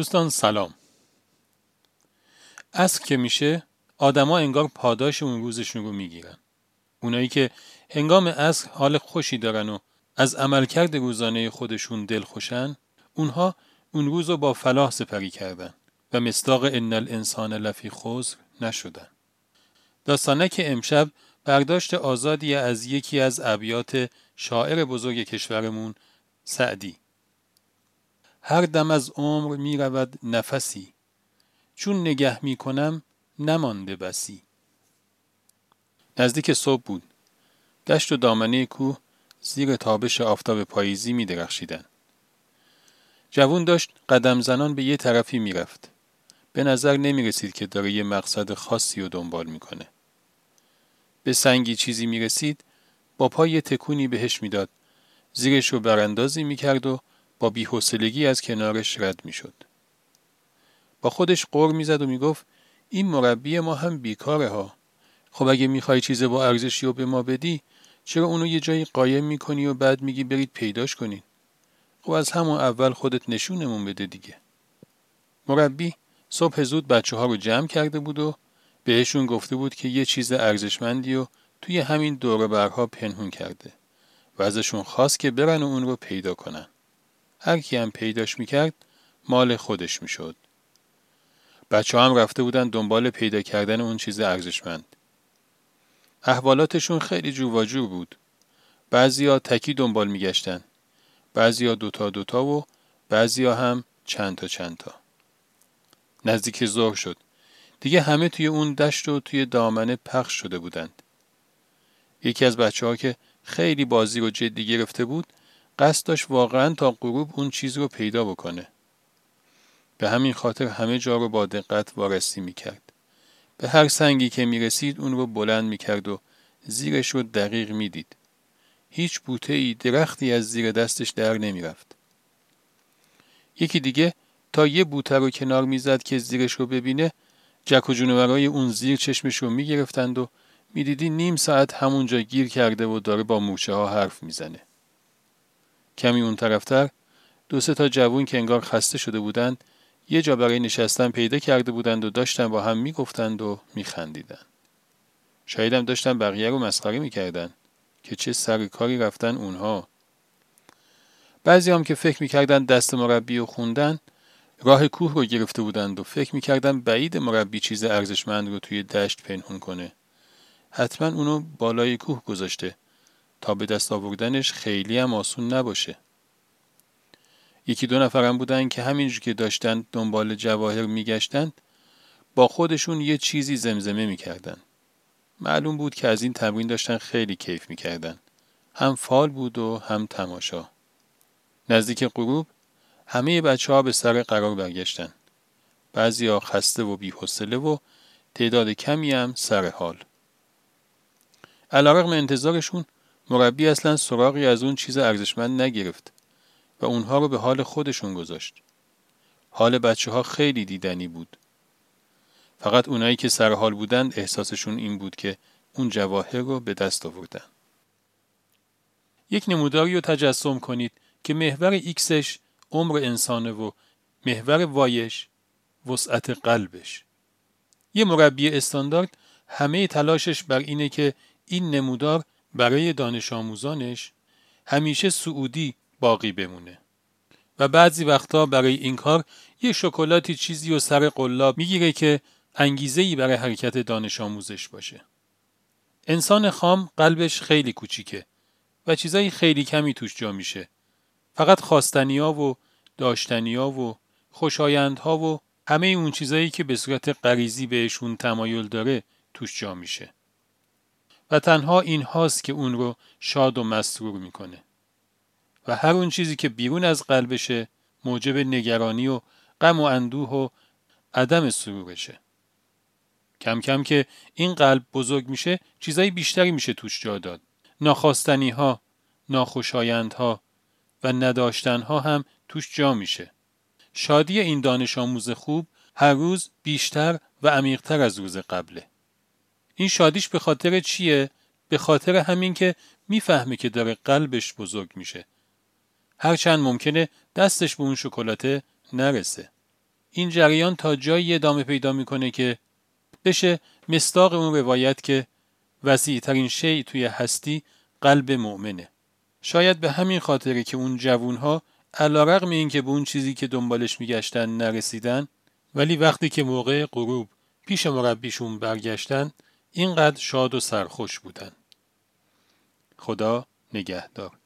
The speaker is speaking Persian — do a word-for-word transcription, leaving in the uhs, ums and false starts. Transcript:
دوستان سلام. عصر که میشه آدما انگار پاداش اون روزشون رو میگیرن. اونایی که هنگام عصر حال خوشی دارن و از عملکرد روزانه خودشون دلخوشن، اونها اون روز رو با فلاح سپری کردن و مصداق ان الانسان لفی خسر نشدن. داستانک امشب برداشت آزادی از یکی از ابیات شاعر بزرگ کشورمون سعدی. هر دم از عمر می رود نفسی، چون نگه می کنم نمانده بسی. نزدیک صبح بود. دشت و دامنه کوه زیر تابش آفتاب پاییزی می درخشیدن. جوون داشت قدم زنان به یه طرفی می رفت. به نظر نمی رسید که داره یه مقصد خاصی رو دنبال می کنه. به سنگی چیزی می رسید، با پای تکونی بهش می داد، زیرش رو براندازی می کرد و با بی‌حوصلگی از کنارش رد می شد. با خودش غر می زد و می گفت این مربی ما هم بیکاره ها. خب اگه می خوای چیز با ارزشی رو به ما بدی، چرا اونو یه جایی قایم می کنی و بعد میگی برید پیداش کنین؟ خب از همون اول خودت نشونمون بده دیگه. مربی صبح زود بچه ها رو جمع کرده بود و بهشون گفته بود که یه چیز ارزشمندی رو توی همین دوره برها پنهون کرده و ازشون خواست که برن و اون رو پیدا کنن. هر کی هم پیداش میکرد مال خودش میشد. بچه ها هم رفته بودن دنبال پیدا کردن اون چیز ارزشمند. احوالاتشون خیلی جوواجور بود. بعضیا تکی دنبال میگشتن، بعضیا دوتا دوتا و بعضیا هم چند تا چند تا. نزدیک ظهر شد. دیگه همه توی اون دشت و توی دامنه پخش شده بودند. یکی از بچه ها که خیلی بازی رو جدی گرفته بود، قصد داشت واقعا تا غروب اون چیز رو پیدا بکنه. به همین خاطر همه جا رو با دقت وارسی میکرد. به هر سنگی که میرسید اون رو بلند میکرد و زیرش رو دقیق میدید. هیچ بوته‌ای، درختی از زیر دستش در نمیرفت. یکی دیگه تا یه بوته رو کنار میزد که زیرش رو ببینه، جک و جونورای اون زیر چشمش رو میگرفتند و میدیدی نیم ساعت همونجا گیر کرده و داره با مورچه ها حرف میزنه. کمی اون طرفتر دو سه تا جوون که انگار خسته شده بودند یه جا برای نشستن پیدا کرده بودند و داشتن با هم میگفتند و میخندیدند. شاید هم داشتن بقیه رو مسخره میکردن که چه سر کاری رفتن اونها. بعضی هم که فکر میکردن دست مربی رو خوندن، راه کوه رو گرفته بودند و فکر میکردن بعید مربی چیز ارزشمند رو توی دشت پنهون کنه. حتما اونو بالای کوه گذاشته تا به دست آوردنش خیلی هم آسون نباشه. یکی دو نفرم بودن که همینجور که داشتن دنبال جواهر میگشتند، با خودشون یه چیزی زمزمه میکردن. معلوم بود که از این تمرین داشتن خیلی کیف میکردن. هم فال بود و هم تماشا. نزدیک غروب همه بچه ها به سر قرار برگشتن. بعضی ها خسته و بی‌حوصله و تعداد کمی هم سر حال. علیرغم انتظارشون، مربی اصلا سراغی از اون چیز ارزشمند نگرفت و اونها رو به حال خودشون گذاشت. حال بچه ها خیلی دیدنی بود. فقط اونایی که سر حال بودن احساسشون این بود که اون جواهر رو به دست آوردن. یک نموداری رو تجسم کنید که محور ایکسش عمر انسانه و محور وایش وسعت قلبش. یه مربی استاندارد همه تلاشش بر اینه که این نمودار برای دانش آموزانش همیشه سعودی باقی بمونه و بعضی وقتا برای این کار یه شکلاتی چیزی و سر قلاب میگیره که انگیزه‌ای برای حرکت دانش آموزش باشه. انسان خام قلبش خیلی کوچیکه و چیزای خیلی کمی توش جا میشه. فقط خواستنیا و داشتنیا و خوشایندها و همه اون چیزایی که به صورت غریزی بهشون تمایل داره توش جا میشه. و تنها این هاست که اون رو شاد و مسرور میکنه. و هر اون چیزی که بیرون از قلبشه موجب نگرانی و غم و اندوه و عدم سرورشه. کم کم که این قلب بزرگ میشه، چیزای بیشتری میشه توش جا داد. ناخواستنی ها، ناخوشایند ها و نداشتن ها هم توش جا میشه. شادی این دانش آموز خوب هر روز بیشتر و عمیق‌تر از روز قبله. این شادیش به خاطر چیه؟ به خاطر همین که میفهمه که داره قلبش بزرگ میشه. هرچند ممکنه دستش به اون شکلاته نرسه. این جریان تا جایی ادامه پیدا میکنه که بشه مصداق اون روایت که وسیع ترین شی توی هستی قلب مؤمنه. شاید به همین خاطره که اون جوونها علیرغم اینکه به اون چیزی که دنبالش میگشتن نرسیدن، ولی وقتی که موقع غروب پیش مربیشون برگشتن اینقدر شاد و سرخوش بودن. خدا نگهدار.